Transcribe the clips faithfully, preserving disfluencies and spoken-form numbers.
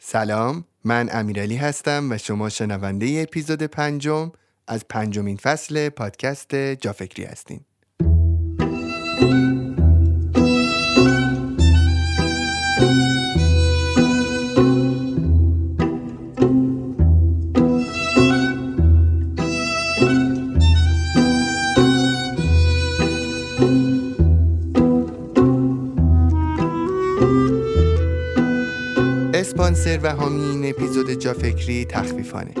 سلام، من امیرعلی هستم و شما شنونده اپیزود پنجم از پنجمین فصل پادکست جافکریی هستین. اسپانسر و حامی این اپیزود جافکری تخفیفانه.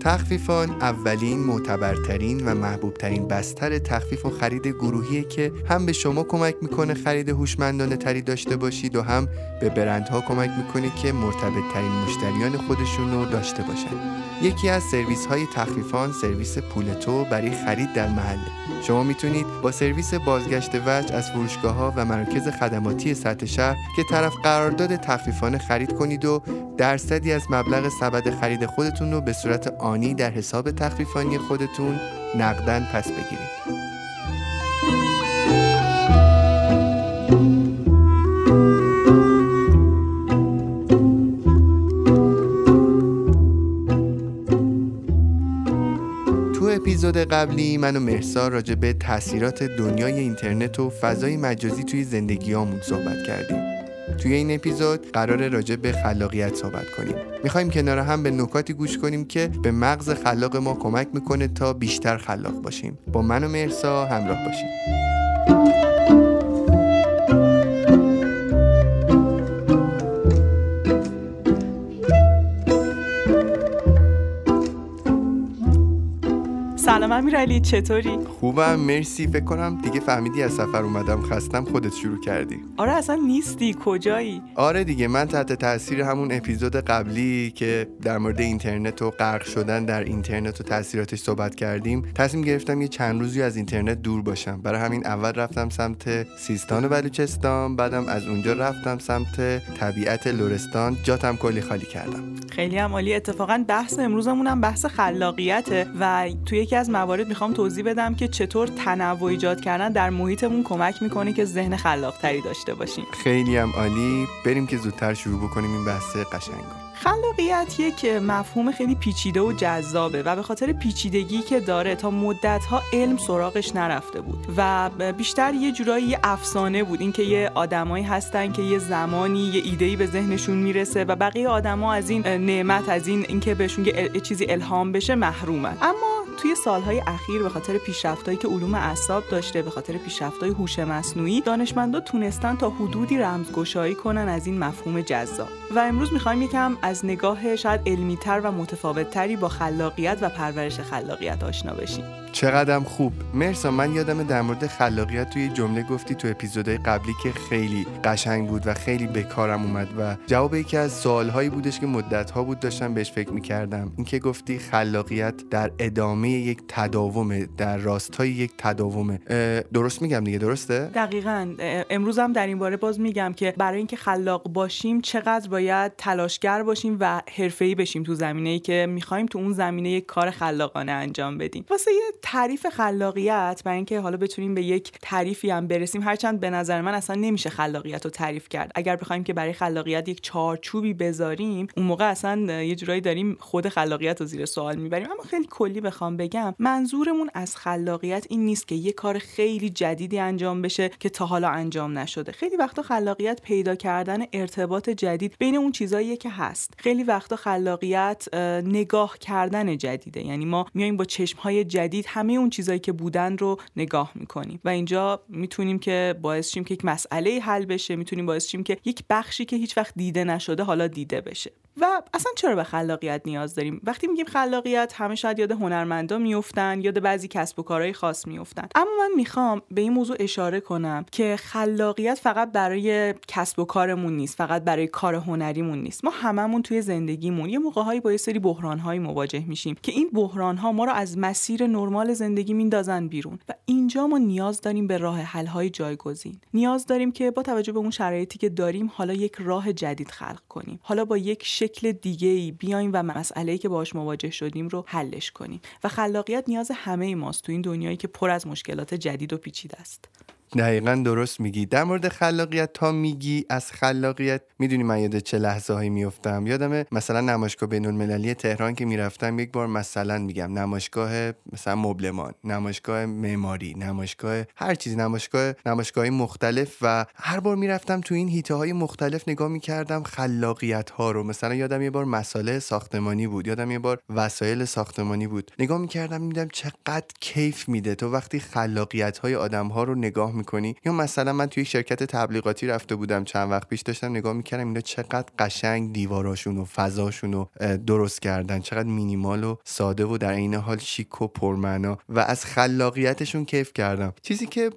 تخفیفان اولین، معتبرترین و محبوبترین بستر تخفیف و خرید گروهیه که هم به شما کمک میکنه خرید هوشمندانه تری داشته باشید و هم به برندها کمک میکنه که مرتبط ترین مشتریان خودشون رو داشته باشن. یکی از سرویس های تخفیفان سرویس پولتو برای خرید در محله. شما میتونید با سرویس بازگشت وجه از فروشگاه ها و مراکز خدماتی سطح شهر که طرف قرارداد تخفیفانه خرید کنید و درصدی از مبلغ سبد خرید خودتون رو به صورت آنی در حساب تخفیفانی خودتون نقداً پس بگیرید. اپیزود قبلی من و مرسا راجع به تأثیرات دنیای اینترنت و فضای مجازی توی زندگیامون صحبت کردیم. توی این اپیزود قراره راجع به خلاقیت صحبت کنیم. میخوایم کنار هم به نکاتی گوش کنیم که به مغز خلاق ما کمک میکنه تا بیشتر خلاق باشیم. با من و مرسا همراه باشیم. سلام امیرعلی، چطوری؟ خوبم مرسی. فکر کنم دیگه فهمیدی از سفر اومدم خستم خودت شروع کردی. آره اصلا نیستی، کجایی؟ آره دیگه من تحت تاثیر همون اپیزود قبلی که در مورد اینترنت و غرق شدن در اینترنت و تاثیراتش صحبت کردیم تصمیم گرفتم یه چند روزی از اینترنت دور باشم. برای همین اول رفتم سمت سیستان و بلوچستان، بعدم از اونجا رفتم سمت طبیعت لرستان، جاتم کلی خالی کردم. خیلی عالی. اتفاقا بحث امروزمون هم بحث خلاقیته و توی از موارد میخوام توضیح بدم که چطور تنوع ایجاد کردن در محیطمون کمک میکنه که ذهن خلاقتری داشته باشیم. خیلی هم عالی، بریم که زودتر شروع بکنیم این بحث قشنگو. خلاقیت یک مفهوم خیلی پیچیده و جذابه و به خاطر پیچیدگی که داره تا مدت‌ها علم سراغش نرفته بود و بیشتر یه جورایی افسانه بود اینکه یه آدمایی هستن که یه زمانی یه ایده‌ای به ذهنشون میرسه و بقیه آدما از این نعمت، از این اینکه بهشون یه چیزی الهام بشه محرومن. اما توی سالهای اخیر به خاطر پیشرفتایی که علوم اعصاب داشته، به خاطر پیشرفتای هوش مصنوعی، دانشمندا تونستن تا حدودی رمزگشایی کنن از این مفهوم جذاب و امروز می‌خوایم یکم از نگاه شاید علمی‌تر و متفاوت‌تری با خلاقیت و پرورش خلاقیت آشنا بشیم. چقدرم خوب. مرسا من یادمه در مورد خلاقیت توی جمله گفتی تو اپیزودهای قبلی که خیلی قشنگ بود و خیلی به کارم اومد و جواب یکی از سوال‌هایی بودش که مدت‌ها بود داشتم بهش فکر می‌کردم. اینکه گفتی خلاقیت در ادامه یک تداوم، در راستای یک تداوم. درست میگم دیگه، درسته؟ دقیقاً. امروز هم در این باره باز میگم که برای اینکه خلاق باشیم چقدر باید تلاشگر باشیم و حرفه‌ای بشیم تو زمینه‌ای که می‌خوایم تو اون زمینه یک کار خلاقانه انجام بدیم. واسه تعریف خلاقیت، برای اینکه حالا بتونیم به یک تعریفی هم برسیم، هرچند به نظر من اصلا نمیشه خلاقیت رو تعریف کرد. اگر بخوایم که برای خلاقیت یک چارچوبی بذاریم، اون موقع اصلا یه جورایی داریم خود خلاقیت رو زیر سوال میبریم. اما خیلی کلی بخوام بگم، منظورمون از خلاقیت این نیست که یه کار خیلی جدیدی انجام بشه که تا حالا انجام نشده. خیلی وقتا خلاقیت پیدا کردن ارتباط جدید بین اون چیزاییه که هست. خیلی وقتا خلاقیت نگاه کردن جدیده، یعنی ما میایم با چشم‌های جدید همه اون چیزایی که بودن رو نگاه میکنیم و اینجا میتونیم که باعث شیم که یک مسئله حل بشه، میتونیم باعث شیم که یک بخشی که هیچ وقت دیده نشده حالا دیده بشه. و اصلا چرا به خلاقیت نیاز داریم؟ وقتی میگیم خلاقیت، همه شاید یاد هنرمندا میافتن، یاد بعضی کسب و کارهای خاص میافتن، اما من میخوام به این موضوع اشاره کنم که خلاقیت فقط برای کسب و کارمون نیست، فقط برای کار هنریمون نیست. ما هممون توی زندگیمون یه موقع‌هایی با یه سری بحران‌های مواجه میشیم که این بحران‌ها ما رو از مسیر نرمال زندگی میندازن بیرون و اینجا ما نیاز داریم به راه حل‌های جایگزین. نیاز داریم که با توجه به اون شرایطی که داریم حالا یک راه جدید خلق کنیم، حالا با یک شکل دیگه‌ای بیایم و مسئله‌ای که باهاش مواجه شدیم رو حلش کنیم و خلاقیت نیاز همه ماست تو این دنیایی که پر از مشکلات جدید و پیچیده است. دقیقاً درست میگی. در مورد خلاقیت تا میگی از خلاقیت، میدونی من یاد چه لحظه هایی میافتم؟ یادمه مثلا نمایشگاه بینالمللی تهران که میرفتم، یک بار مثلا میگم نمایشگاه مثلا مبلمان، نمایشگاه معماری، نمایشگاه هر چیز، نمایشگاه نمایشگاه‌های مختلف، و هر بار میرفتم تو این هیته های مختلف نگاه میکردم خلاقیت ها رو. مثلا یادم یه بار مساله ساختمانی بود، یادم یه بار وسایل ساختمانی بود، نگاه میکردم میدم چقدر کیف میده تو وقتی خلاقیت های آدم ها رو نگاه میکنی. یا مثلا من توی شرکت تبلیغاتی رفته بودم چند وقت پیش، داشتم نگاه میکردم اینا چقدر قشنگ دیواراشون و فضاشون رو درست کردن، چقدر مینیمال و ساده و در عین حال شیک و پرمعنا، و از خلاقیتشون کیف کردم. چیزی که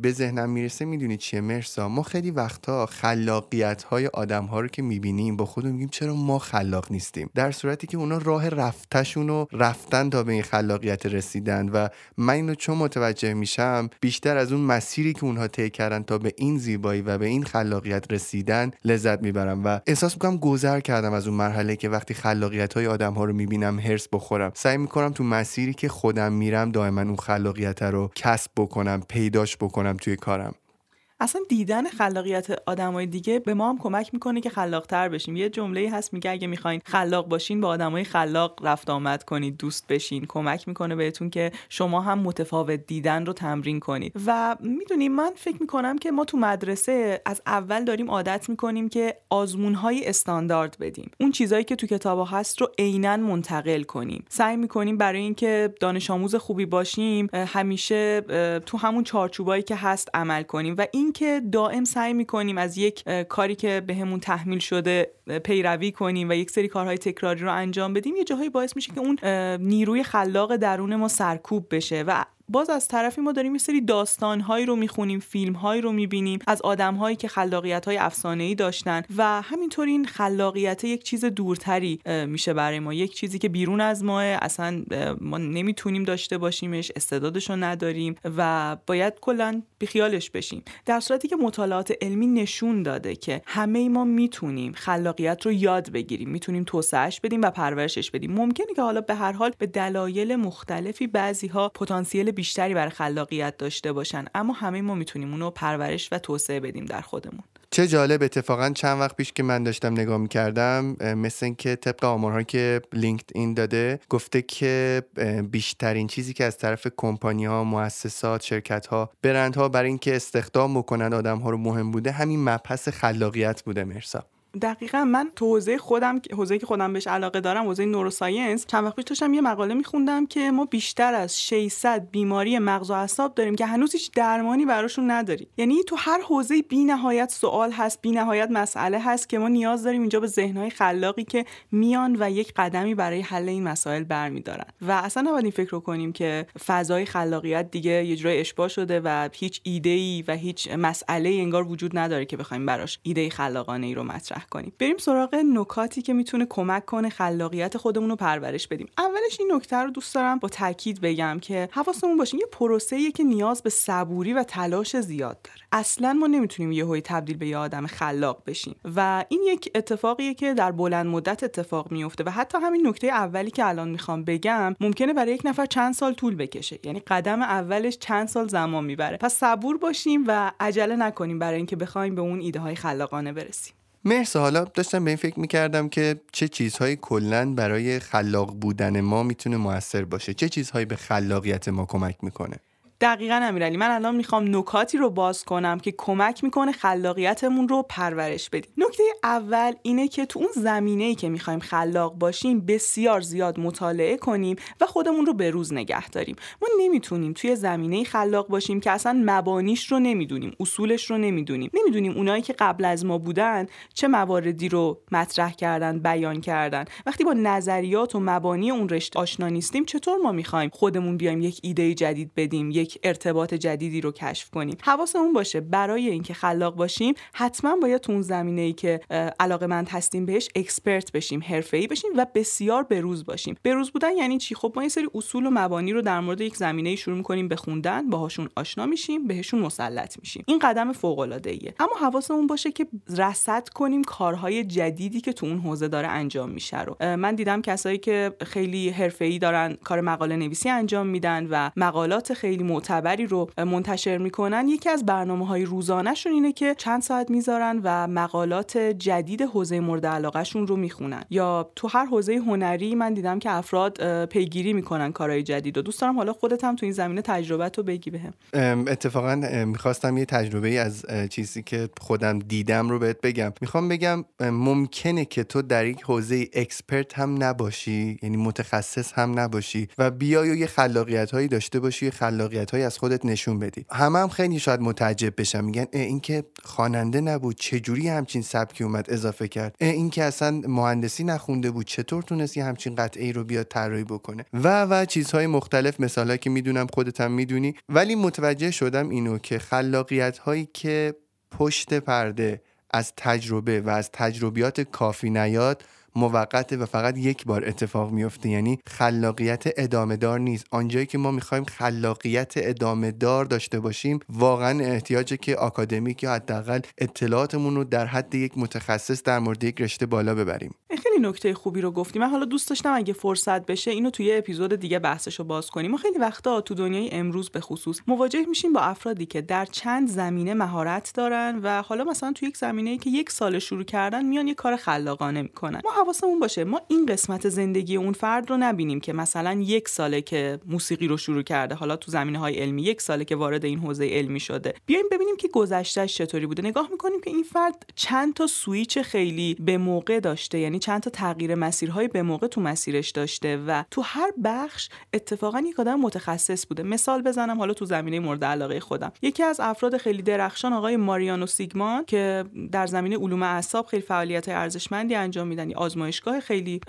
به ذهنم میرسه میدونی چیه مرسا؟ ما خیلی وقتا خلاقیت های آدم ها رو که میبینیم با خودمون میگیم چرا ما خلاق نیستیم، در صورتی که اونا راه رفتشون و رفتن تا به این خلاقیت رسیدن. و من اینو چون متوجه میشم بیشتر از اون مسیری که اونها طی کردن تا به این زیبایی و به این خلاقیت رسیدن لذت میبرم، و احساس میکنم گذر کردم از اون مرحله که وقتی خلاقیت های آدم ها رو میبینم هرس بخورم. سعی میکنم تو مسیری که خودم میرم دائما اون خلاقیت رو کسب بکنم، پیداش بکنم توی کارم. اصلا دیدن خلاقیت آدمای دیگه به ما هم کمک میکنه که خلاق‌تر بشیم. یه جمله‌ای هست میگه اگه میخواین خلاق باشین با آدمای خلاق رفت آمد کنید، دوست بشین. کمک میکنه بهتون که شما هم متفاوت دیدن رو تمرین کنید. و میدونی من فکر میکنم که ما تو مدرسه از اول داریم عادت میکنیم که آزمون‌های استاندارد بدیم، اون چیزایی که تو کتابا هست رو عیناً منتقل کنیم. سعی میکنیم برای اینکه دانش آموز خوبی باشیم همیشه تو همون چارچوبایی که هست عمل کنیم، و این که دائم سعی میکنیم از یک کاری که بهمون تحمیل شده پیروی کنیم و یک سری کارهای تکراری رو انجام بدیم، یه جاهایی باعث میشه که اون نیروی خلاق درون ما سرکوب بشه. و باز از طرفی ما داریم یه سری داستان‌هایی رو می‌خونیم، فیلم‌هایی رو می‌بینیم از آدم‌هایی که خلاقیت‌های افسانه‌ای داشتن، و همینطور این خلاقیت یک چیز دورتری میشه برای ما، یک چیزی که بیرون از ماه، اصلا ما نمیتونیم داشته باشیمش، استعدادش رو نداریم و باید کلاً بیخیالش بشیم. در صورتی که مطالعات علمی نشون داده که همه ما میتونیم خلاقیت رو یاد بگیریم، میتونیم توسعه‌اش بدیم و پرورشش بدیم. ممکنه که حالا به هر حال به دلایل مختلفی بعضی‌ها پتانسیل بیشتری برای خلاقیت داشته باشن، اما همه ما میتونیم اونو پرورش و توسعه بدیم در خودمون. چه جالب، اتفاقا چند وقت پیش که من داشتم نگاه می‌کردم، مثل اینکه طبق آمارها که لینکدین داده گفته که بیشترین چیزی که از طرف کمپانی‌ها، مؤسسات، شرکت‌ها، برندها برای اینکه استخدام بکنن آدم‌ها رو مهم بوده، همین مبحث خلاقیت بوده مرسا. دقیقاً من تو حوزه خودم، حوزه‌ای که خودم بهش علاقه دارم، حوزه نورساینس، چند وقت پیش داشتم یه مقاله می‌خوندم که ما بیشتر از ششصد بیماری مغز و اعصاب داریم که هنوز هیچ درمانی براشون نداریم. یعنی تو هر حوزه‌ای بی‌نهایت سوال هست، بی‌نهایت مسئله هست که ما نیاز داریم اینجا به ذهن‌های خلاقی که میان و یک قدمی برای حل این مسائل برمی‌دارن. و اصلاً نباید این فکر رو کنیم که فضای خلاقیت دیگه یه جورای اشباع شده و هیچ ایده‌ای و هیچ مسئله‌ای انگار وجود نداره که بخوایم براش ایده خلاقانه‌ای رو مطرح کنیم. بریم سراغ نکاتی که میتونه کمک کنه خلاقیت خودمون رو پرورش بدیم. اولش این نکته رو دوست دارم با تاکید بگم که حواسمون باشه یه پروسه‌ایه که نیاز به صبوری و تلاش زیاد داره. اصلاً ما نمیتونیم یهویی تبدیل به یه آدم خلاق بشیم و این یک اتفاقیه که در بلند مدت اتفاق میفته. و حتی همین نکته اولی که الان میخوام بگم ممکنه برای یک نفر چند سال طول بکشه، یعنی قدم اولش چند سال زمان میبره. پس صبور باشیم و عجله نکنیم برای اینکه بخوایم به اون ایده‌های خلاقانه برسیم. مرسا، حالا داشتم به این فکر میکردم که چه چیزهایی کلن برای خلاق بودن ما میتونه موثر باشه، چه چیزهایی به خلاقیت ما کمک میکنه. دقیقاً امیرعلی، من الان میخوام نکاتی رو باز کنم که کمک میکنه خلاقیتمون رو پرورش بدیم. نکته اول اینه که تو اون زمینه‌ای که میخوایم خلاق باشیم بسیار زیاد مطالعه کنیم و خودمون رو به روز نگه داریم. ما نمیتونیم توی زمینه‌ای خلاق باشیم که اصلا مبانیش رو نمیدونیم، اصولش رو نمیدونیم. نمیدونیم اونایی که قبل از ما بودن چه مواردی رو مطرح کردن، بیان کردن. وقتی با نظریات و مبانی اون رشته آشنا نیستیم، چطور ما میخوایم خودمون بیایم یک ایده جدید بدیم، یک ارتباط جدیدی رو کشف کنیم. حواسمون باشه برای اینکه خلاق باشیم حتما باید تو اون زمینه‌ای که علاقه‌مند هستیم بهش اکسپرت بشیم، حرفه‌ای بشیم و بسیار بروز باشیم. بروز بودن یعنی چی؟ خب ما یه سری اصول و مبانی رو در مورد یک زمینه‌ای شروع می‌کنیم به خوندن، باهاشون آشنا میشیم، بهشون مسلط میشیم. این قدم فوق‌العاده‌ایه. اما حواسمون باشه که رصد کنیم کارهای جدیدی که تو اون حوزه داره انجام میشه رو. من دیدم کسایی که خیلی حرفه‌ای دارن کار مقاله نویسی انجام میدن و مقالات خیلی معتبری رو منتشر میکنن، یکی از برنامه‌های روزانه‌شون اینه که چند ساعت میذارن و مقالات جدید حوزه مورد علاقه‌شون رو میخونن، یا تو هر حوزه هنری من دیدم که افراد پیگیری میکنن کارهای جدید و دوست دارم حالا خودت هم تو این زمینه تجربه‌تو بگی بهم. اتفاقا میخواستم یه تجربه‌ای از چیزی که خودم دیدم رو بهت بگم. میخوام بگم ممکنه که تو در یک حوزه اکسپرت هم نباشی، یعنی متخصص هم نباشی و بیای و یه خلاقیت‌هایی داشته باشی، خلاقیت‌هایی از خودت نشون بدی. همه هم خیلی شاید متعجب بشن، میگن این که خواننده نبود چجوری همچین سبکی اومد اضافه کرد، این که اصلا مهندسی نخونده بود چطور تونستی همچین قطعه‌ای رو بیاد طراحی بکنه و و چیزهای مختلف، مثالا که میدونم خودت هم میدونی. ولی متوجه شدم اینو که خلاقیت‌هایی که پشت پرده از تجربه و از تجربیات کافی نیاد موقته و فقط یک بار اتفاق میفته، یعنی خلاقیت ادامه دار نیست. آنجایی که ما میخوایم خلاقیت ادامه دار داشته باشیم واقعا احتیاجه که آکادمیک یا حداقل اطلاعاتمون رو در حد یک متخصص در مورد یک رشته بالا ببریم. خیلی نکته خوبی رو گفتی. من حالا دوست داشتم اگه فرصت بشه اینو توی اپیزود دیگه بحثشو باز کنیم. ما خیلی وقتا تو دنیای امروز به خصوص مواجه میشیم با افرادی که در چند زمینه مهارت دارن و حالا مثلا تو یک زمینه‌ای که یک سال شروع کردن میان یه کار خلاقانه میکنن. حواسمون باشه ما این قسمت زندگی اون فرد رو نبینیم که مثلا یک ساله که موسیقی رو شروع کرده، حالا تو زمینه‌های علمی یک ساله که وارد این حوزه علمی شده، بیایم ببینیم که گذشته‌اش چطوری بوده. نگاه می‌کنیم که این فرد چند تا سویچ خیلی به موقع داشته، یعنی چند تا تغییر مسیرهای به موقع تو مسیرش داشته و تو هر بخش اتفاقاً یک آدم متخصص بوده. مثال بزنم حالا تو زمینه مورد علاقه خودم، یکی از افراد خیلی درخشان آقای ماریانو سیگمان که در زمینه علوم اعصاب خیلی فعالیت‌های ارزشمندی انجام میدن، نمایشگاه خیلی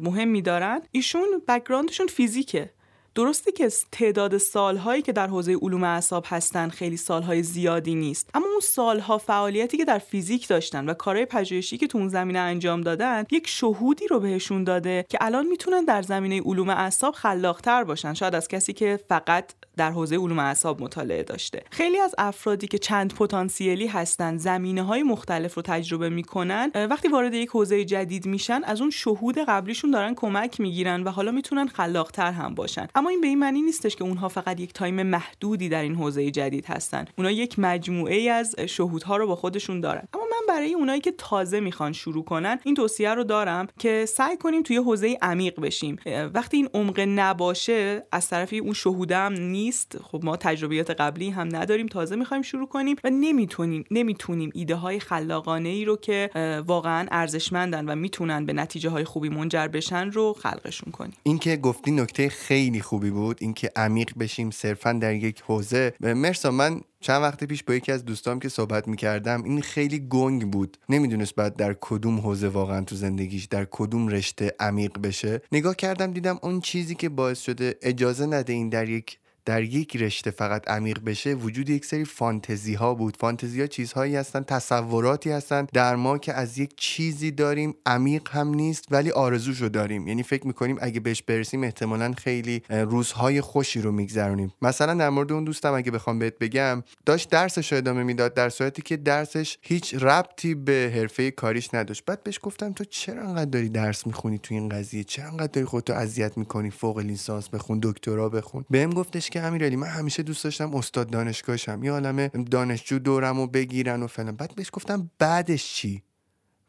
مهمی دارن. ایشون بک‌گراندشون فیزیکه. درسته که تعداد سالهایی که در حوزه علوم اعصاب هستن خیلی سالهای زیادی نیست، اما اون سالها فعالیتی که در فیزیک داشتن و کارهای پژوهشی که تو اون زمینه انجام دادن یک شهودی رو بهشون داده که الان میتونن در زمینه علوم اعصاب خلاق‌تر باشن شاید از کسی که فقط در حوزه علوم اعصاب مطالعه داشته. خیلی از افرادی که چند پتانسیلی هستن، زمینه‌های مختلف رو تجربه میکنن، وقتی وارد یک حوزه جدید میشن از اون شهود قبلیشون دارن کمک میگیرن و حالا میتونن خلاق‌تر هم باشن. اما این به این معنی نیستش که اونها فقط یک تایم محدودی در این حوزه جدید هستن. اونها یک مجموعه از شهودها رو با خودشون دارن. اما من برای اونایی که تازه میخوان شروع کنن این توصیه رو دارم که سعی کنیم توی حوزه عمیق بشیم. وقتی این عمق نباشه از طرفی اون شهودم نیست، خب ما تجربیات قبلی هم نداریم، تازه میخوایم شروع کنیم و نمیتونیم نمیتونیم ایده های خلاقانه ای رو که واقعا ارزشمندن و میتونن به نتیجه های خوبی منجر بشن رو خلقشون کنیم. این که گفتی نکته خیلی خوبی بود، اینکه عمیق بشیم صرفاً در یک حوزه. مرسا، من چند وقت پیش با یکی از دوستام که صحبت می‌کردم این خیلی گنگ بود، نمیدونست بعد در کدوم حوزه واقعا تو زندگیش در کدوم رشته عمیق بشه. نگاه کردم دیدم اون چیزی که باعث شده اجازه نده این در یک در یک رشته فقط عمیق بشه وجود یک سری فانتزی ها بود. فانتزی ها چیزهایی هستن، تصوراتی هستن در ما که از یک چیزی داریم، عمیق هم نیست ولی آرزوشو داریم، یعنی فکر میکنیم اگه بهش برسیم احتمالاً خیلی روزهای خوشی رو میگذرونیم. مثلا در مورد اون دوستم اگه بخوام بهت بگم داشت درسش رو ادامه میداد در صورتی که درسش هیچ ربطی به حرفه کاریش نداشت. بعد بهش گفتم تو چرا انقدر داری درس میخونی تو این قضیه، چرا انقدر داری خودتو اذیت میکنی، فوق لیسانس بخون، دکترا بخون. بهم گفتش امیرعلی من همیشه دوست داشتم استاد دانشگاهشم، یه عالمه دانشجو دورمو بگیرن و فلان. بعد بهش گفتم بعدش چی؟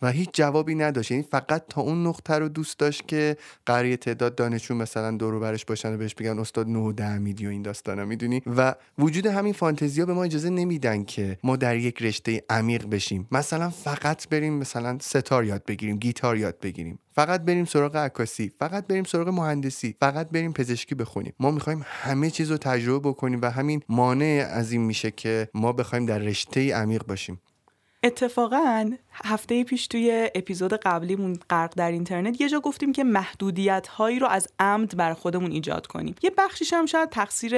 و هیچ جوابی نداشت، یعنی فقط تا اون نقطه رو دوست داشت که قریه تعداد دانشجو مثلا دور و برش باشن و بهش بگن استاد نه و ده میدی و این داستانا، میدونی. و وجود همین فانتزی‌ها به ما اجازه نمیدن که ما در یک رشته عمیق بشیم، مثلا فقط بریم مثلا ستار یاد بگیریم، گیتار یاد بگیریم، فقط بریم سراغ عکاسی، فقط بریم سراغ مهندسی، فقط بریم پزشکی بخونیم. ما می‌خوایم همه چیزو تجربه بکنیم و همین مانع از این میشه که ما بخوایم در رشته عمیق باشیم. اتفاقاً هفته پیش توی اپیزود قبلیمون غرق در اینترنت یه جا گفتیم که محدودیت‌هایی رو از عمد بر خودمون ایجاد کنیم. یه بخشیش هم شاید تقصیر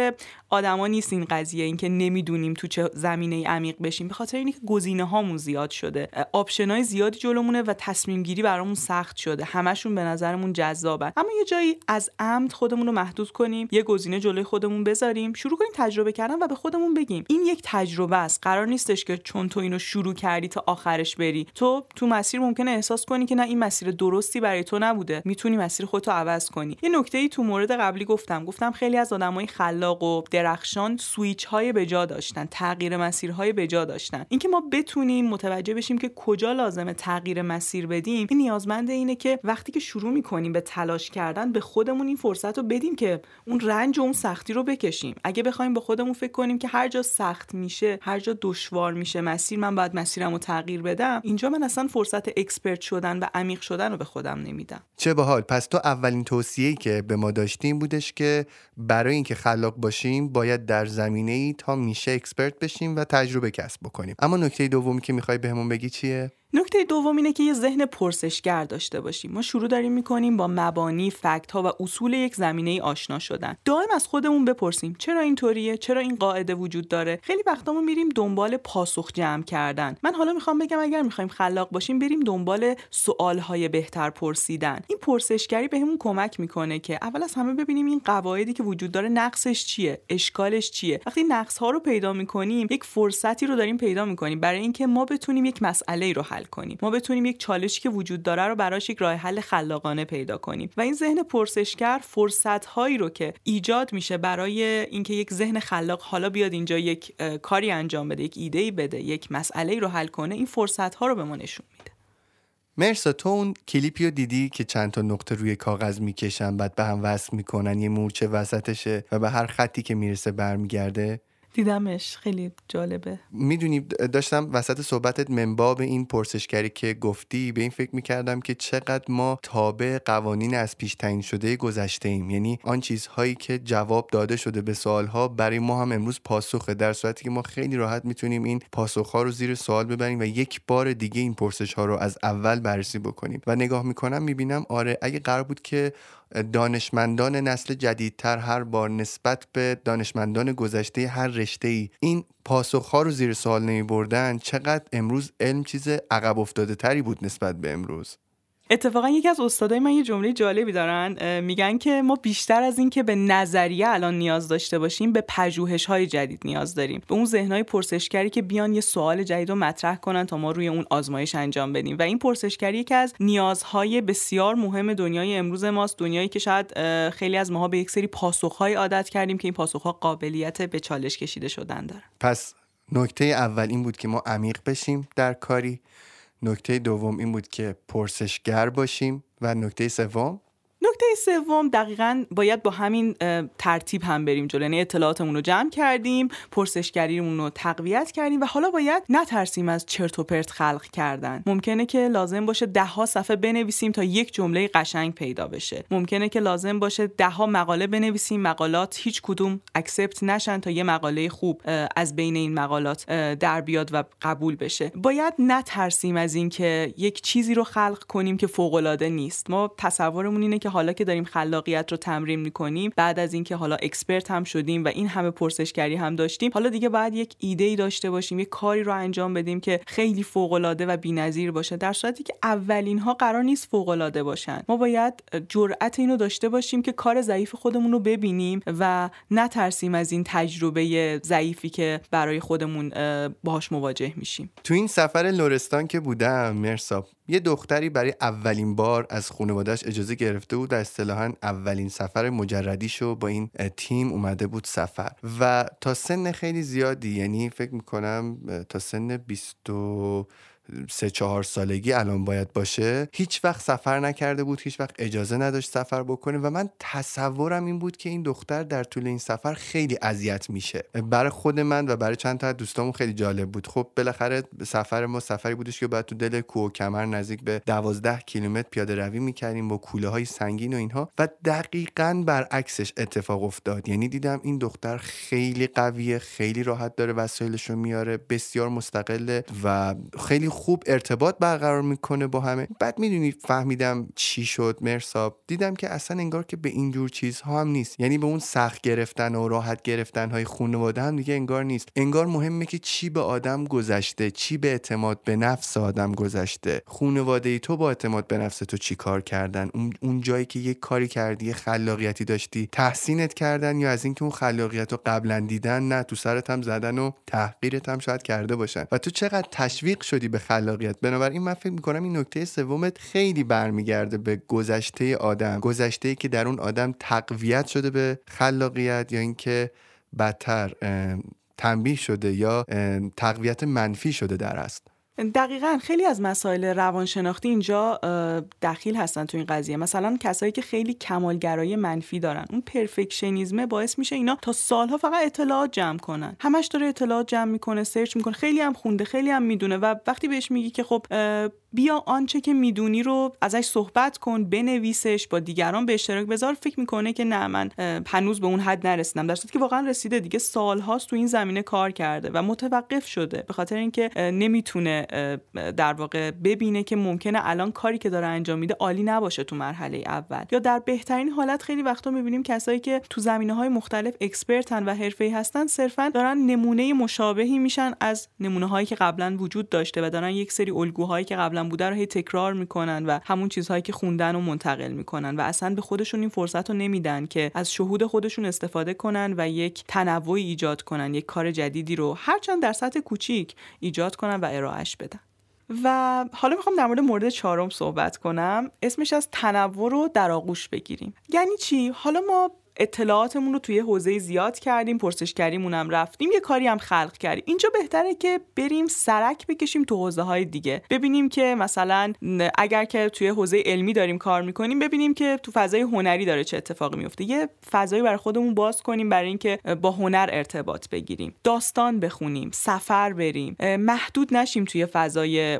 آدما نیست این قضیه، اینکه نمیدونیم تو چه زمینه‌ای عمیق بشیم، به خاطر اینکه گزینه‌هامون زیاد شده، آپشن‌های زیادی جلومونه و تصمیم‌گیری برامون سخت شده، همشون به نظرمون جذابن. اما یه جایی از عمد خودمون رو محدود کنیم، یه گزینه جلوی خودمون بذاریم، شروع کنیم تجربه کردن و به خودمون بگیم این یک تجربه است، قرار نیستش که چون تو اینو شروع کردی تا آخرش بری. تو تو مسیر ممکنه احساس کنی که نه این مسیر درستی برای تو نبوده، میتونی مسیر خودت رو عوض کنی. یه نکته‌ای تو مورد قبلی گفتم گفتم خیلی از آدمای خلاق و درخشان سوئیچ‌های بجا داشتن، تغییر مسیرهای بجا داشتن. اینکه ما بتونیم متوجه بشیم که کجا لازمه تغییر مسیر بدیم، این نیازمند اینه که وقتی که شروع می‌کنیم به تلاش کردن، به خودمون این فرصت رو بدیم که اون رنج و اون سختی رو بکشیم. اگه بخوایم به خودمون فکر کنیم که هر جا سخت میشه، هر جا دشوار میشه مسیر، من باید مسیرمو تغییر بدم، اینجا من اصلا فرصت اکسپرت شدن و عمیق شدن رو به خودم نمیدم. چه باحال. پس تو اولین توصیه‌ای که به ما داشتیم بودش که برای اینکه خلاق باشیم باید در زمینه‌ای تا میشه اکسپرت بشیم و تجربه کسب بکنیم. اما نکته دومی که می‌خوای بهمون بگی چیه؟ نکته دوم اینه که یه ذهن پرسشگر داشته باشیم. ما شروع داریم می‌کنیم با مبانی، فکت‌ها و اصول یک زمینه آشنا شدن. دائم از خودمون بپرسیم چرا اینطوریه؟ چرا این قاعده وجود داره؟ خیلی وقتا ما میریم دنبال پاسخ جمع کردن. من حالا می‌خوام بگم اگر می‌خوایم خلاق باشیم، بریم دنبال سوال‌های بهتر پرسیدن. این پرسشگری بهمون کمک می‌کنه که اول از همه ببینیم این قواعدی که وجود داره نقصش چیه؟ اشکالش چیه؟ وقتی نقص‌ها رو پیدا می‌کنیم، یک فرصتی رو داریم پیدا می‌کنیم برای اینکه ما بتونیم یک مسئله رو حل کنیم. ما بتونیم یک چالشی که وجود داره رو براش یک راه حل خلاقانه پیدا کنیم و این ذهن پرسشگر فرصت‌هایی رو که ایجاد میشه برای اینکه یک ذهن خلاق حالا بیاد اینجا یک کاری انجام بده، یک ایده‌ای بده، یک مسئله‌ای رو حل کنه، این فرصت‌ها رو به ما نشون میده. مرسا، تو اون کلیپی رو دیدی که چند تا نقطه روی کاغذ میکشن، بعد به هم وصل میکنن، یه مورچه وسطشه و به هر خطی که میرسه برمیگرده؟ دیدمش، خیلی جالبه. میدونی داشتم وسط صحبتت منباب این پرسشگری که گفتی به این فکر میکردم که چقدر ما تابع قوانین از پیش تعیین شده گذشته ایم. یعنی آن چیزهایی که جواب داده شده به سوالها برای ما هم امروز پاسخه، در صورتی که ما خیلی راحت میتونیم این پاسخها رو زیر سوال ببریم و یک بار دیگه این پرسشها رو از اول بررسی بکنیم. و نگاه میکنم میبینم آره، اگه قرار بود که دانشمندان نسل جدیدتر هر بار نسبت به دانشمندان گذشته هر رشته‌ای این پاسخ‌ها رو زیر سوال نمی‌بردن، چقدر امروز علم چیز عقب افتاده تری بود نسبت به امروز. اتفاقا یکی از استادای من یه جمله جالبی دارن، میگن که ما بیشتر از این که به نظریه الان نیاز داشته باشیم، به پژوهش‌های جدید نیاز داریم، به اون ذهن‌های پرسشگری که بیان یه سوال جدید رو مطرح کنن تا ما روی اون آزمایش انجام بدیم. و این پرسشگری یکی از نیازهای بسیار مهم دنیای امروز ماست، دنیایی که شاید خیلی از ماها به یک سری پاسخ‌های عادت کردیم که این پاسخ‌ها قابلیت به چالش کشیده شدن دارن. پس نکته اول این بود که ما عمیق بشیم در کاری، نکته دوم این بود که پرسشگر باشیم و نکته سوم نکته سوم دقیقاً باید با همین ترتیب هم بریم جلو. یعنی اطلاعاتمون رو جمع کردیم، پرسشگریمون رو تقویت کردیم و حالا باید نترسیم از چرت و پرت خلق کردن. ممکنه که لازم باشه ده ها صفحه بنویسیم تا یک جمله قشنگ پیدا بشه. ممکنه که لازم باشه ده ها مقاله بنویسیم، مقالات هیچ کدوم اکسپت نشن تا یه مقاله خوب از بین این مقالات در بیاد و قبول بشه. باید نترسیم از اینکه یک چیزی رو خلق کنیم که فوق العاده نیست. ما تصورمون اینه که حالا که داریم خلاقیت رو تمرین می‌کنیم، بعد از اینکه حالا اکسپرت هم شدیم و این همه پرسشگری هم داشتیم، حالا دیگه باید یک ایده‌ای داشته باشیم، یک کاری رو انجام بدیم که خیلی فوق‌العاده و بی‌نظیر باشه، در صورتی که اولین‌ها قرار نیست فوق‌العاده باشن. ما باید جرأت اینو داشته باشیم که کار ضعیف خودمون رو ببینیم و نترسیم از این تجربه ضعیفی که برای خودمون باهاش مواجه میشیم. تو این سفر لرستان که بودم مرسا، یه دختری برای اولین بار از خانواده‌اش اجازه گرفته بود و اصطلاحاً اولین سفر مجردیشو با این تیم اومده بود سفر و تا سن خیلی زیادی، یعنی فکر میکنم تا سن بیست و سه چهار سالگی الان باید باشه، هیچ وقت سفر نکرده بود، هیچ وقت اجازه نداشت سفر بکنه و من تصورم این بود که این دختر در طول این سفر خیلی اذیت میشه. برای خود من و برای چند تا دوستامون خیلی جالب بود. خب بالاخره سفر ما سفری بودش که بعد تو دل کوه و کمر نزدیک به دوازده کیلومتر پیاده روی میکردیم با کوله های سنگین و اینها و دقیقاً برعکسش اتفاق افتاد. یعنی دیدم این دختر خیلی قویه، خیلی راحت داره وسایلشو میاره، بسیار مستقله و خیلی خوب ارتباط برقرار میکنه با همه. بعد میدونی فهمیدم چی شد مرسا؟ دیدم که اصلا انگار که به اینجور چیزها هم نیست، یعنی به اون سخت گرفتن و راحت گرفتن های خانواده هم دیگه انگار نیست. انگار مهمه که چی به آدم گذشته، چی به اعتماد به نفس آدم گذشته. خانواده تو با اعتماد به نفس تو چی کار کردن؟ اون جایی که یک کاری کردی، خلاقیتی داشتی، تحسینت کردن یا از اینکه اون خلاقیتو قبلا دیدن نه تو سرت هم زدن و تحقیرت هم شاید کرده باشن. و تو چقدر تشویق شدی به خلاقیت. بنابراین من فکر می‌کنم این نکته سومت خیلی برمیگرده به گذشته آدم، گذشته‌ای که در اون آدم تقویت شده به خلاقیت یا اینکه بدتر تنبیه شده یا تقویت منفی شده در است. دقیقاً خیلی از مسائل روانشناختی اینجا دخیل هستن تو این قضیه. مثلا کسایی که خیلی کمالگرایی منفی دارن، اون پرفکشنیزم باعث میشه اینا تا سالها فقط اطلاعات جمع کنن، همش داره اطلاعات جمع میکنه، سرچ میکنه، خیلی هم خونده، خیلی هم میدونه، و وقتی بهش میگی که خب بیا آنچه که میدونی رو ازش صحبت کن، بنویسش، با دیگران به اشتراک بذار، فکر میکنه که نه من هنوز به اون حد نرسیدم، در صورتی که واقعا رسیده، دیگه سالهاست تو این زمینه کار کرده و متوقف شده به خاطر اینکه نمیتونه در واقع ببینه که ممکنه الان کاری که داره انجام میده عالی نباشه تو مرحله اول. یا در بهترین حالت خیلی وقتا میبینیم کسایی که تو زمینه‌های مختلف اکسپرتن و حرفه‌ای هستن صرفا دارن نمونه مشابهی میشن از نمونه‌هایی که قبلا وجود داشته و دارن یک سری الگوهایی که قبلا بوده رو هی تکرار میکنن و همون چیزهایی که خوندن رو منتقل میکنن و اصلا به خودشون این فرصت رو نمیدن که از شهود خودشون استفاده کنن و یک تنوعی ایجاد کنن، یک کار جدیدی رو هرچند در سطح کوچیک ایجاد کنن و ارائهش بدن. و حالا میخوام در مورد مورد چهارم صحبت کنم، اسمش از تنوع رو در آغوش بگیریم. یعنی چی؟ حالا ما اطلاعاتمون رو توی حوزه زیاد کردیم، پرسشگریمون هم رفتیم، یه کاری هم خلق کردیم. اینجا بهتره که بریم سرک بکشیم تو حوزه‌های دیگه، ببینیم که مثلا اگر که توی حوزه علمی داریم کار می‌کنیم، ببینیم که تو فضای هنری داره چه اتفاقی میفته، یه فضایی برای خودمون باز کنیم برای اینکه با هنر ارتباط بگیریم، داستان بخونیم، سفر بریم، محدود نشیم توی فضای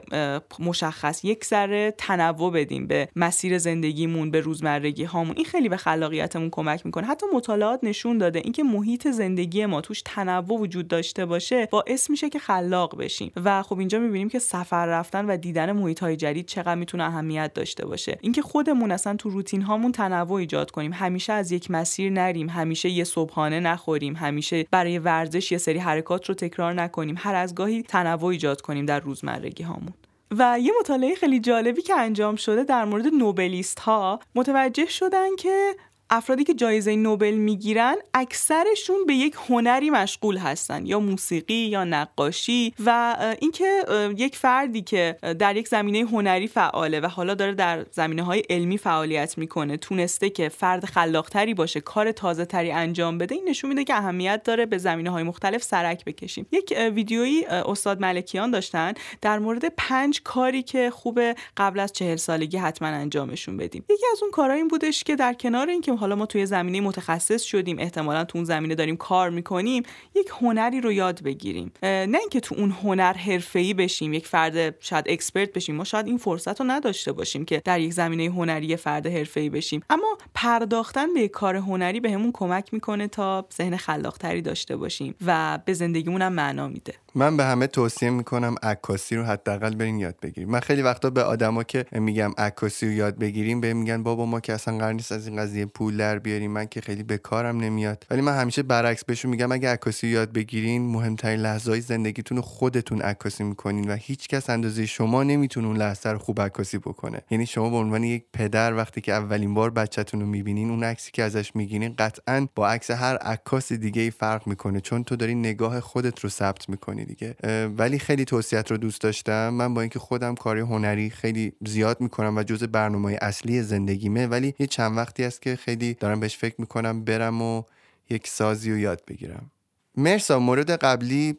مشخص، یک ذره تنوع بدیم به مسیر زندگیمون، به روزمرگی‌هامون. این خیلی به خلاقیتمون کمک می‌کنه. حتی مطالعات نشون داده اینکه محیط زندگی ما توش تنوع وجود داشته باشه باعث میشه که خلاق بشیم و خب اینجا میبینیم که سفر رفتن و دیدن محیط‌های جدید چقدر میتونه اهمیت داشته باشه. اینکه خودمون اصلا تو روتین هامون تنوع ایجاد کنیم، همیشه از یک مسیر نریم، همیشه یه صبحانه نخوریم، همیشه برای ورزش یه سری حرکات رو تکرار نکنیم، هر از گاهی تنوع ایجاد کنیم در روزمرگی هامون. و یه مطالعه خیلی جالبی که انجام شده در مورد نوبلیست ها متوجه شدن که افرادی که جایزه نوبل میگیرن اکثرشون به یک هنری مشغول هستن، یا موسیقی یا نقاشی، و اینکه یک فردی که در یک زمینه هنری فعاله و حالا داره در زمینه‌های علمی فعالیت میکنه تونسته که فرد خلاقتری باشه، کار تازه‌تری انجام بده، این نشون میده که اهمیت داره به زمینه‌های مختلف سرک بکشیم. یک ویدیویی استاد ملکیان داشتن در مورد پنج کاری که خوبه قبل از چهل سالگی حتما انجامشون بدیم. یکی از اون کارا این بودش که در کنار اینکه حالا ما توی زمینه متخصص شدیم، احتمالاً تو اون زمینه داریم کار میکنیم، یک هنری رو یاد بگیریم، نه اینکه تو اون هنر حرفه‌ای بشیم، یک فرد شاید اکسپرت بشیم. ما شاید این فرصت رو نداشته باشیم که در یک زمینه هنری فرد حرفه‌ای بشیم، اما پرداختن به کار هنری بهمون کمک میکنه تا ذهن خلاقتری داشته باشیم و به زندگیمون هم معنا میده. من به همه توصیه میکنم عکاسی رو حداقل برین یاد بگیریم. من خیلی وقتا به آدما که میگم عکاسی رو یاد بگیریم، بهم میگن بابا ما که اصلا قرار نیست از این قضیه پول در بیاریم، من که خیلی به کارم نمیاد. ولی من همیشه برعکس بهشون میگم اگه عکاسی رو یاد بگیرین، مهمترین لحظه‌های زندگیتون رو خودتون عکاسی میکنین و هیچ کس اندازه شما نمیتونه اون لحظه رو خوب عکاسی بکنه. یعنی شما به عنوان یک پدر وقتی که اولین بار بچه‌تون رو میبینین، اون عکسی که ازش میگیرین قطعاً با عکس هر عکاس دیگه‌ای فرق میکنه، چون تو داری نگاه خودت رو ثبت میکنی دیگه. ولی خیلی توصیه‌ت رو دوست داشتم. من با اینکه خودم کاری هنری خیلی زیاد میکنم و جزء برنامه‌های اصلی زندگیمه، ولی یه چند وقتی است که خیلی دارم بهش فکر میکنم برم و یک سازی رو یاد بگیرم. مرسا، مورد قبلی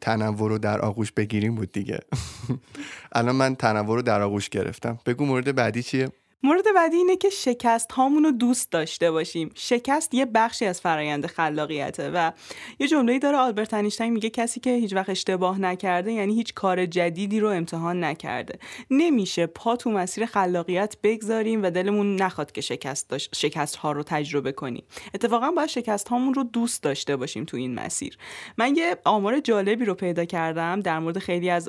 تنوع رو در آغوش بگیریم بود دیگه. الان من تنوع رو در آغوش گرفتم، بگو مورد بعدی چیه؟ مورد بعدی اینه که شکست هامون رو دوست داشته باشیم. شکست یه بخشی از فرآیند خلاقیته و یه جمله‌ای داره آلبرت انیشتین میگه کسی که هیچ وقت اشتباه نکرده یعنی هیچ کار جدیدی رو امتحان نکرده. نمیشه پا تو مسیر خلاقیت بگذاریم و دلمون نخواد که شکست داش... شکست ها رو تجربه کنیم. اتفاقا باید شکست هامون رو دوست داشته باشیم تو این مسیر. من یه آمار جالبی رو پیدا کردم در مورد خیلی از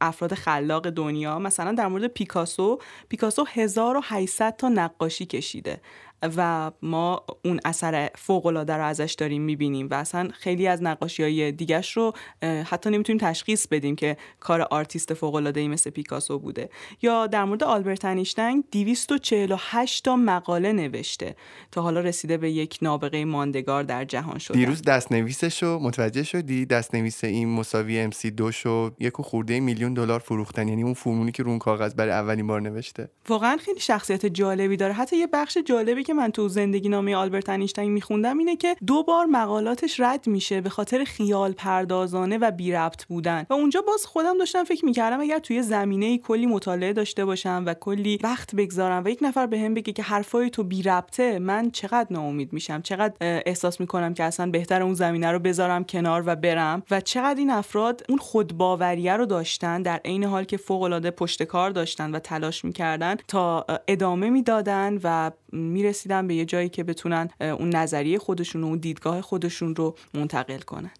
افراد خلاق دنیا، مثلا در مورد پیکاسو. پیکاسو هزار هشتصد تا نقاشی کشیده، و ما اون اثر فوق‌العاده رو ازش داریم می‌بینیم و اصلا خیلی از نقاشی‌های دیگه‌ش رو حتی نمی‌تونیم تشخیص بدیم که کار آرتیست فوق‌العاده‌ای مثل پیکاسو بوده. یا در مورد آلبرت انیشتین دویست و چهل و هشت تا مقاله نوشته تا حالا رسیده به یک نابغه ماندگار در جهان شده. دیروز دستنویسش رو متوجه شدی؟ دستنویس این مساوی ام سی دو شو یک و خورده میلیون دلار فروختن، یعنی اون فرمولی که رو اون کاغذ برای اولین بار نوشته. واقعا خیلی شخصیت جالبی داره. حتی یه بخش جالبی که من تو زندگی نامه آلبرت انیشتین میخوندم اینه که دو بار مقالاتش رد میشه به خاطر خیال پردازانه و بی ربط بودن و اونجا باز خودم داشتم فکر میکردم اگر توی زمینه کلی مطالعه داشته باشم و کلی وقت بگذارم و یک نفر بهم بگه که حرفای تو بی ربطه، من چقدر ناامید میشم، چقدر احساس میکنم که اصلا بهتره اون زمینه رو بذارم کنار و برم، و چقدر این افراد اون خودباوریه رو داشتن در عین حال که فوق‌العاده پشتکار داشتن و تلاش میکردن تا ادامه میدادن و میرسیدن به یه جایی که بتونن اون نظریه خودشون و اون دیدگاه خودشون رو منتقل کنن.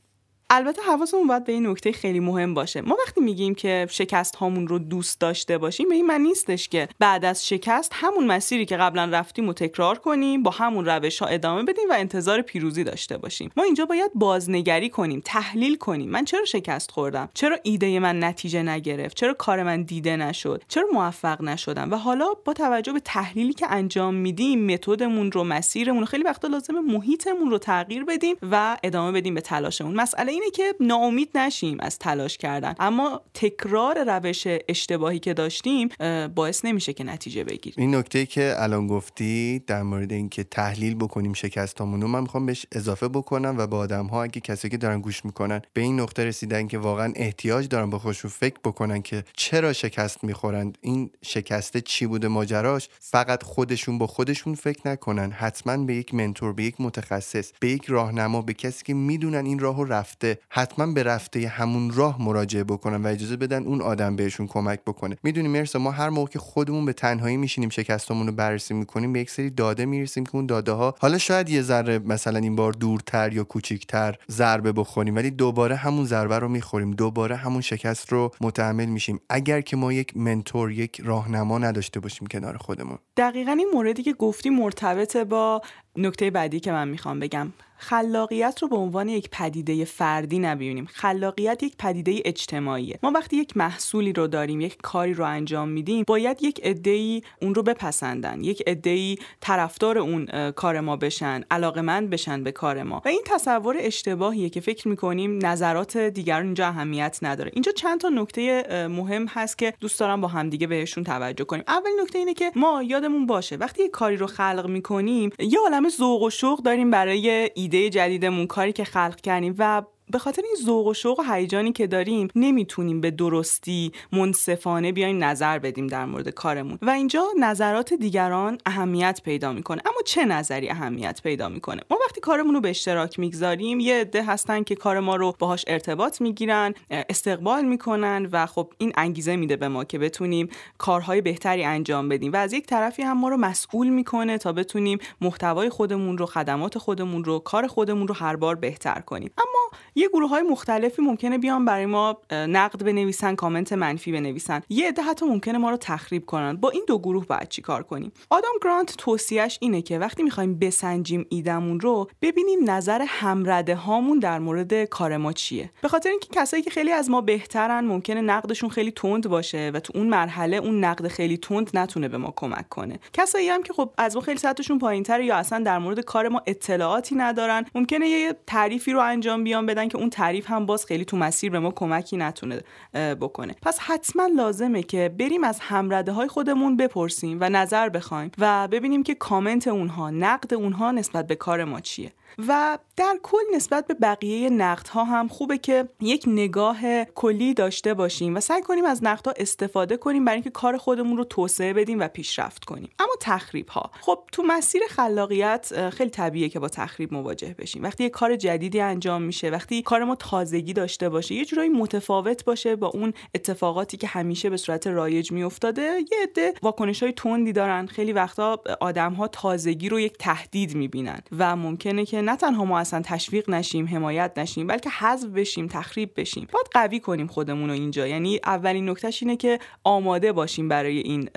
البته حواسمون باید به این نکته خیلی مهم باشه. ما وقتی میگیم که شکست هامون رو دوست داشته باشیم، به این معنی نیستش که بعد از شکست همون مسیری که قبلا رفتیم رو تکرار کنیم، با همون روش ها ادامه بدیم و انتظار پیروزی داشته باشیم. ما اینجا باید بازنگری کنیم، تحلیل کنیم. من چرا شکست خوردم؟ چرا ایده من نتیجه نگرفت؟ چرا کار من دیده نشد؟ چرا موفق نشدم؟ و حالا با توجه به تحلیلی که انجام میدیم، متدمون رو، مسیرمون رو، خیلی وقتا لازمه محیطمون رو تغییر بدیم و ادامه بدیم به تلاشمون. مسئله اینه که ناامید نشیم از تلاش کردن، اما تکرار روش اشتباهی که داشتیم باعث نمیشه که نتیجه بگیریم. این نکته که الان گفتی در مورد اینکه تحلیل بکنیم شکستامون رو، من میخوام بهش اضافه بکنم و به آدم‌ها، اگه کسی که دارن گوش میکنن به این نقطه رسیدن که واقعا احتیاج دارن با خودشون فکر بکنن که چرا شکست میخورن، این شکسته چی بوده ماجراش، فقط خودشون با خودشون فکر نکنن، حتما به یک منتور، به یک متخصص، به یک راهنما، به کسی که میدونن این راهو رفته، حتما به رفته همون راه مراجعه بکنن و اجازه بدن اون آدم بهشون کمک بکنه. میدونی مرسا، ما هر موقع که خودمون به تنهایی میشینیم شکستمون رو بررسی میکنیم، به یک سری داده میرسیم که اون داده ها حالا شاید یه ذره مثلا این بار دورتر یا کوچیکتر ضربه بخوریم، ولی دوباره همون ضربه رو میخوریم، دوباره همون شکست رو متحمل میشیم اگر که ما یک منتور، یک راهنما نداشته باشیم کنار خودمون. دقیقاً این موردی که گفتی مرتبط با نکته بعدی که من میخوام بگم. خلاقیت رو به عنوان یک پدیده فردی نبینیم. خلاقیت یک پدیده اجتماعیه. ما وقتی یک محصولی رو داریم، یک کاری رو انجام میدیم، باید یک عده‌ای اون رو بپسندن، یک عده‌ای طرفدار اون کار ما بشن، علاقه‌مند بشن به کار ما. و این تصور اشتباهیه که فکر می‌کنیم نظرات دیگران اینجا اهمیت نداره. اینجا چند تا نکته مهم هست که دوست دارم با هم دیگه بهشون توجه کنیم. اول نکته اینه که ما یادمون باشه وقتی یک کاری رو خلق می‌کنیم، یه عالمه ذوق و شوق داریم برای ایده جدیدمون، کاری که خلق کردیم، و به خاطر این ذوق و شوق و هیجانی که داریم نمیتونیم به درستی منصفانه بیایم نظر بدیم در مورد کارمون و اینجا نظرات دیگران اهمیت پیدا میکنه. اما چه نظری اهمیت پیدا میکنه؟ ما وقتی کارمون رو به اشتراک میگذاریم، یه عده هستن که کار ما رو باهاش ارتباط میگیرن، استقبال میکنن و خب این انگیزه میده به ما که بتونیم کارهای بهتری انجام بدیم و از یک طرفی هم ما رو مسئول میکنه تا بتونیم محتوای خودمون رو، خدمات خودمون رو، کار خودمون رو هر بار بهتر کنیم. اما یه گروه‌های مختلفی ممکنه بیان برای ما نقد بنویسن، کامنت منفی بنویسن. یه عده حتی ممکنه ما رو تخریب کنن. با این دو گروه باید چی کار کنیم؟ آدام گرانت توصیه‌اش اینه که وقتی می‌خوایم بسنجیم ایدمون رو، ببینیم نظر همرده هامون در مورد کار ما چیه. به خاطر اینکه کسایی که خیلی از ما بهترن ممکنه نقدشون خیلی تند باشه و تو اون مرحله اون نقد خیلی تند نتونه به ما کمک کنه. کسایی هم که خب از ما خیلی سطحشون پایین‌تره یا اصلا در مورد کار ما اطلاعاتی ندارن، ممکنه یه تعریفی رو انجام بیان بدن که اون تعریف هم باز خیلی تو مسیر به ما کمکی نتونه بکنه. پس حتما لازمه که بریم از همرده های خودمون بپرسیم و نظر بخوایم و ببینیم که کامنت اونها، نقد اونها نسبت به کار ما چیه. و در کل نسبت به بقیه نقدها هم خوبه که یک نگاه کلی داشته باشیم و سعی کنیم از نقدها استفاده کنیم برای اینکه کار خودمون رو توسعه بدیم و پیشرفت کنیم. اما تخریب ها، خب تو مسیر خلاقیت خیلی طبیعیه که با تخریب مواجه بشیم. وقتی یک کار جدیدی انجام میشه، وقتی کار ما تازگی داشته باشه، یه جورایی متفاوت باشه با اون اتفاقاتی که همیشه به صورت رایج میافتاده، یه عده واکنش‌های تندی دارن. خیلی وقتا آدم‌ها تازگی رو یک تهدید می‌بینن و ممکنه که که نه تنها ما اصلا تشویق نشیم، حمایت نشیم، بلکه حذف بشیم، تخریب بشیم. باید قوی کنیم خودمون رو اینجا. یعنی اولین نکتهش اینه که آماده باشیم برای این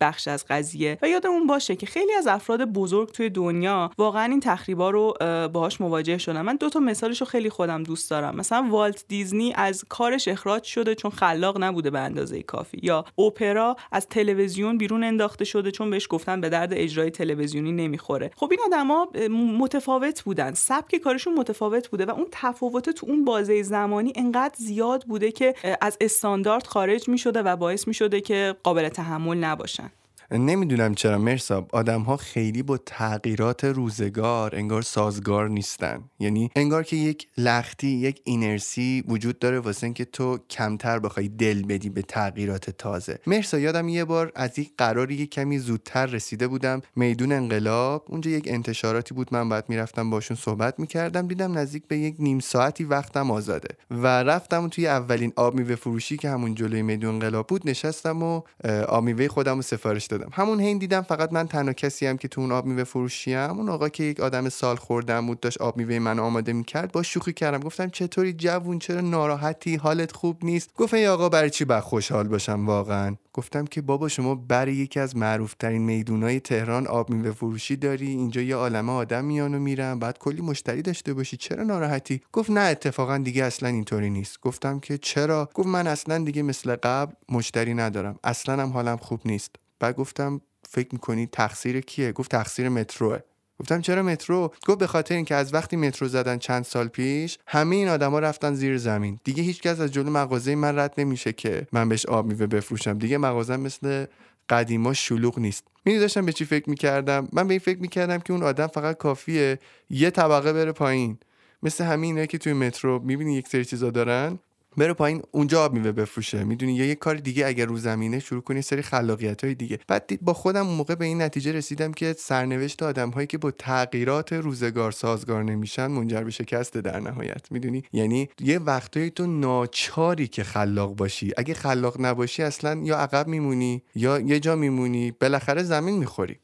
بخش از قضیه و یادمون باشه که خیلی از افراد بزرگ توی دنیا واقعا این تخریبا رو باهاش مواجه شدن. من دو تا مثالش رو خیلی خودم دوست دارم. مثلا والت دیزنی از کارش اخراج شده چون خلاق نبوده به اندازه کافی، یا اوپرا از تلویزیون بیرون انداخته شده چون بهش گفتن به درد اجرای تلویزیونی نمیخوره. خب این آدما متفاوت بودن، سبک کارشون متفاوت بوده و اون تفاوت تو اون بازه زمانی انقدر زیاد بوده که از استاندارد خارج میشده و باعث میشده که قابل تحمل نباشن. نمیدونم چرا مرسا، آدم ها خیلی با تغییرات روزگار انگار سازگار نیستن. یعنی انگار که یک لختی، یک اینرسی وجود داره واسه اینکه تو کمتر بخوای دل بدی به تغییرات تازه. مرسا یادم یه بار از یک قراری یک کمی زودتر رسیده بودم میدون انقلاب. اونجا یک انتشاراتی بود، من بعد میرفتم باشون صحبت میکردم، دیدم نزدیک به یک نیم ساعتی وقتم آزاده و رفتم توی اولین آب میوه فروشی که همون جلوی میدون انقلاب بود نشستم و آب میوه خودم رو سفارش دادم. همون هین دیدم فقط من تنها کسی ام که تو اون آب میوه فروشی ام. اون آقا که یک آدم سال خورده بود داشت آب میوه من آماده میکرد، با شوخی کردم گفتم چطوری جوون، چرا ناراحتی، حالت خوب نیست؟ گفت ای آقا برای چی با خوشحال باشم واقعا؟ گفتم که بابا شما برای یکی از معروف ترین میدونای تهران آب میوه فروشی داری، اینجا یه عالمه آدم میان و میرن، بعد کلی مشتری داشته باشی، چرا ناراحتی؟ گفت نه اتفاقا دیگه اصلا اینطوری نیست. گفتم که چرا؟ گفت من اصلا دیگه مثل قبل مشتری ندارم، اصلا هم حالم خوب نیست. بعد گفتم فکر میکنی تقصیر کیه؟ گفت تقصیر متروه. گفتم چرا مترو؟ گفت به خاطر اینکه از وقتی مترو زدن چند سال پیش همه این آدما رفتن زیر زمین، دیگه هیچکس از جلو مغازه من رد نمیشه که من بهش آب میوه بفروشم، دیگه مغازه مثل قدیما شلوغ نیست. می داشتم به چی فکر میکردم؟ من به این فکر میکردم که اون آدم فقط کافیه یه طبقه بره پایین، مثل همینه که توی مترو میبینی یک سری چیزا دارن، بره پایین اونجا آب میوه بفروشه. میدونی یا یه کار دیگه اگر رو زمینه شروع کنی، سری خلاقیت‌های دیگه. بعد دید با خودم اون موقع به این نتیجه رسیدم که سرنوشت آدم‌هایی که با تغییرات روزگار سازگار نمیشن منجر به شکسته در نهایت. میدونی یعنی یه وقتایی تو ناچاری که خلاق باشی، اگه خلاق نباشی اصلا یا عقب میمونی یا یه جا میمونی، بالاخره زمین میخوری.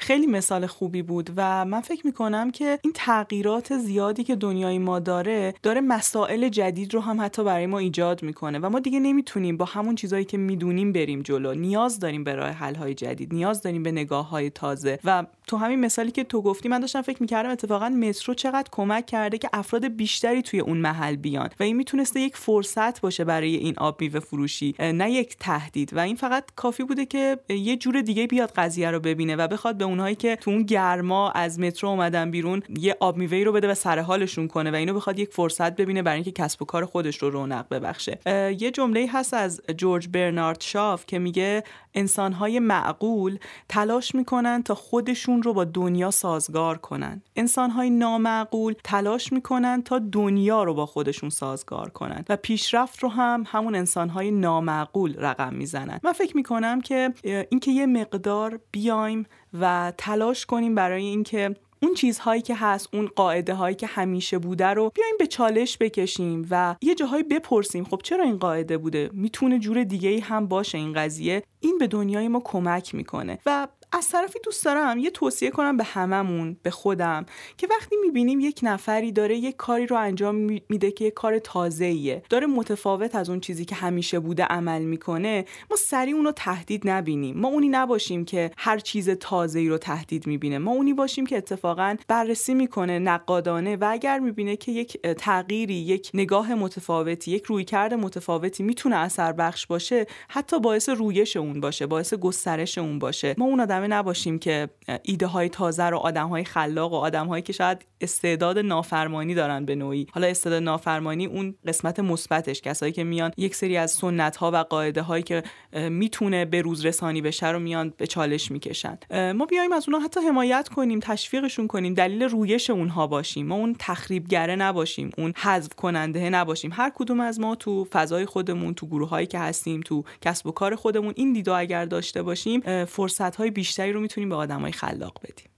خیلی مثال خوبی بود و من فکر میکنم که این تغییرات زیادی که دنیای ما داره داره مسائل جدید رو هم حتی برای ما ایجاد میکنه و ما دیگه نمیتونیم با همون چیزایی که میدونیم بریم جلو. نیاز داریم به راه حل‌های جدید، نیاز داریم به نگاه‌های تازه و تو همین مثالی که تو گفتی من داشتم فکر میکردم اتفاقا مترو چقدر کمک کرده که افراد بیشتری توی اون محل بیان و این میتونسته یک فرصت باشه برای این آب میوه فروشی، نه یک تهدید. و این فقط کافی بوده که یه جور دیگه بیاد قضیه رو ببینه و بخواد اونهایی که تو اون گرما از مترو اومدن بیرون یه آب میوه‌ای رو بده و سر حالشون کنه و اینو بخواد یک فرصت ببینه برای اینکه کسب و کار خودش رو رونق ببخشه. یه جمله‌ای هست از جورج برنارد شاف که میگه انسان‌های معقول تلاش میکنن تا خودشون رو با دنیا سازگار کنن، انسان‌های نامعقول تلاش میکنن تا دنیا رو با خودشون سازگار کنن و پیشرفت رو هم همون انسان‌های نامعقول رقم میزنن. من فکر میکنم که اینکه یه مقدار بیایم و تلاش کنیم برای اینکه اون چیزهایی که هست، اون قاعده هایی که همیشه بوده رو بیایم به چالش بکشیم و یه جاهایی بپرسیم خب چرا این قاعده بوده، میتونه جور دیگه‌ای هم باشه این قضیه، این به دنیای ما کمک میکنه. و از طرفی دوست دارم یه توصیه کنم به هممون، به خودم، که وقتی میبینیم یک نفری داره یک کاری رو انجام میده که یک کار تازه‌ایه، داره متفاوت از اون چیزی که همیشه بوده عمل میکنه، ما سریع اون رو تهدید نبینیم. ما اونی نباشیم که هر چیز تازه‌ای رو تهدید میبینه، ما اونی باشیم که اتفاقاً بررسی میکنه نقادانه و اگر میبینه که یک تغییری، یک نگاه متفاوتی، یک رویکرد متفاوتی میتونه اثر بخش باشه، حتی باعث رویش اون باشه، باعث گسترش اون باشه، ما اون نباشیم که ایده های تازه رو، آدم های خلاق و آدم هایی که شاید استعداد نافرمانی دارن به نوعی، حالا استعداد نافرمانی اون قسمت مثبتش، کسایی که میان یک سری از سنت ها و قاعده هایی که میتونه به روز رسانی بشه رو میان به چالش میکشن، ما بیایم از اونها حتی حمایت کنیم، تشویقشون کنیم، دلیل رویش اونها باشیم، ما اون تخریبگره نباشیم، اون حذف کننده نباشیم. هر کدوم از ما تو فضای خودمون، تو گروه هایی که هستیم، تو کسب و کار خودمون این دیدو اگر داشته باشیم، فرصت های بیشتری رو میتونیم به آدمای خلاق بدیم.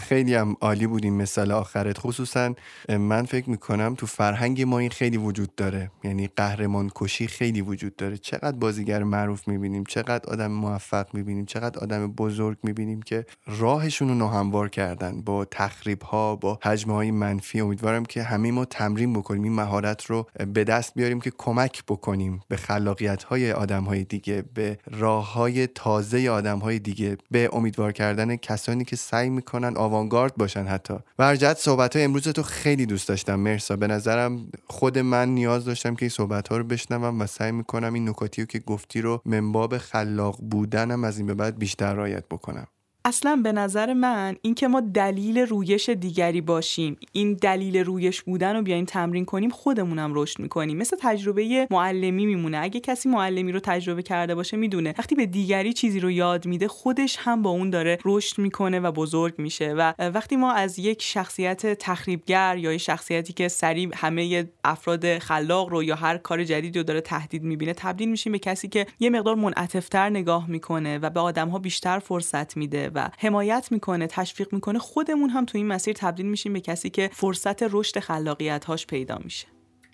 خیلی هم عالی بود این مثال آخرت. خصوصا من فکر میکنم تو فرهنگ ما این خیلی وجود داره، یعنی قهرمان کشی خیلی وجود داره. چقدر بازیگر معروف میبینیم، چقدر آدم موفق میبینیم، چقدر آدم بزرگ میبینیم که راهشون رو ناهموار کردن با تخریب ها، با هجمه های منفی. امیدوارم که همه ما تمرین بکنیم، این مهارت رو به دست بیاریم که کمک بکنیم به خلاقیت های آدم های دیگه، به راه های تازه آدم های دیگه، به امیدوار کردن کسانی که سعی میکنن آوانگارد باشن. حتی برجت صحبت های امروز تو خیلی دوست داشتم مرسا، به نظرم خود من نیاز داشتم که این صحبت ها رو بشنوم و سعی میکنم این نکاتی که گفتی رو منباب خلاق بودنم از این به بعد بیشتر رعایت بکنم. اصلا به نظر من این که ما دلیل رویش دیگری باشیم، این دلیل رویش بودن رو بیاین تمرین کنیم، خودمونم رشد میکنیم. مثل تجربه معلمی میمونه. اگه کسی معلمی رو تجربه کرده باشه میدونه وقتی به دیگری چیزی رو یاد میده خودش هم با اون داره رشد میکنه و بزرگ میشه. و وقتی ما از یک شخصیت تخریبگر یا یک شخصیتی که سریع همه افراد خلاق رو یا هر کار جدیدی رو داره تهدید میبینه تبدیل میشیم به کسی که یه مقدار منعطف‌تر نگاه میکنه و به آدم‌ها بیشتر فرصت میده و حمایت میکنه، تشویق میکنه، خودمون هم تو این مسیر تبدیل میشیم به کسی که فرصت رشد خلاقیت‌هاش پیدا میشه.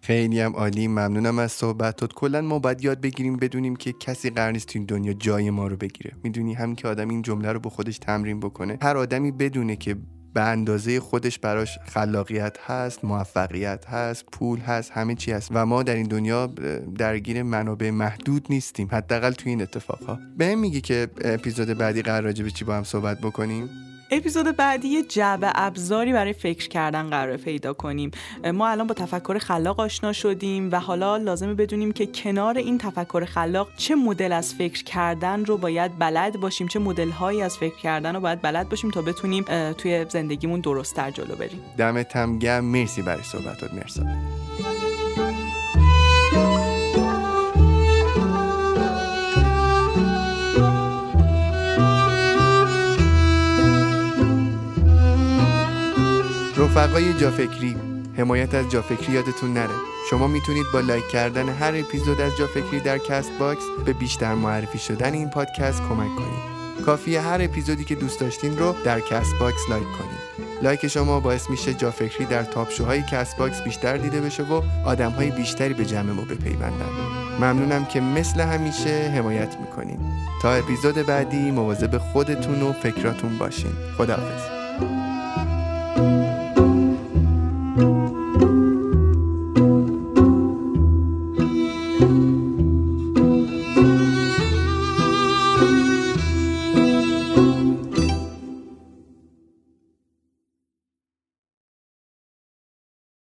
خیلی هم عالی، ممنونم از صحبتات. کلا ما باید یاد بگیریم بدونیم که کسی قرار نیست تو این دنیا جای ما رو بگیره. میدونی هم که آدم این جمله رو به خودش تمرین بکنه، هر آدمی بدونه که به اندازه خودش براش خلاقیت هست، موفقیت هست، پول هست، همه چی هست و ما در این دنیا درگیر منابع محدود نیستیم، حداقل تو این اتفاقها. بهم میگی که اپیزود بعدی قرار راجع به چی با هم صحبت بکنیم؟ اپیزود بعدی یه جعبه ابزاری برای فکر کردن قراره پیدا کنیم. ما الان با تفکر خلاق آشنا شدیم و حالا لازمه بدونیم که کنار این تفکر خلاق چه مدل از فکر کردن رو باید بلد باشیم، چه مدل‌هایی از فکر کردن رو باید بلد باشیم تا بتونیم توی زندگیمون درست‌تر جلو بریم. دمت هم گرم، مرسی برای صحبتات مرسا. رفقای جافکری، حمایت از جافکری یادتون نره. شما میتونید با لایک کردن هر اپیزود از جافکری در کست باکس به بیشتر معرفی شدن این پادکست کمک کنید. کافیه هر اپیزودی که دوست داشتین رو در کست باکس لایک کنید. لایک شما باعث میشه جافکری در تاپ شوهای کست باکس بیشتر دیده بشه و آدمهای بیشتری به جمع ما بپیوندن. ممنونم که مثل همیشه حمایت میکنید. تا اپیزود بعدی مواظب خودتون و فکراتون باشین. خداحافظ. Thank you.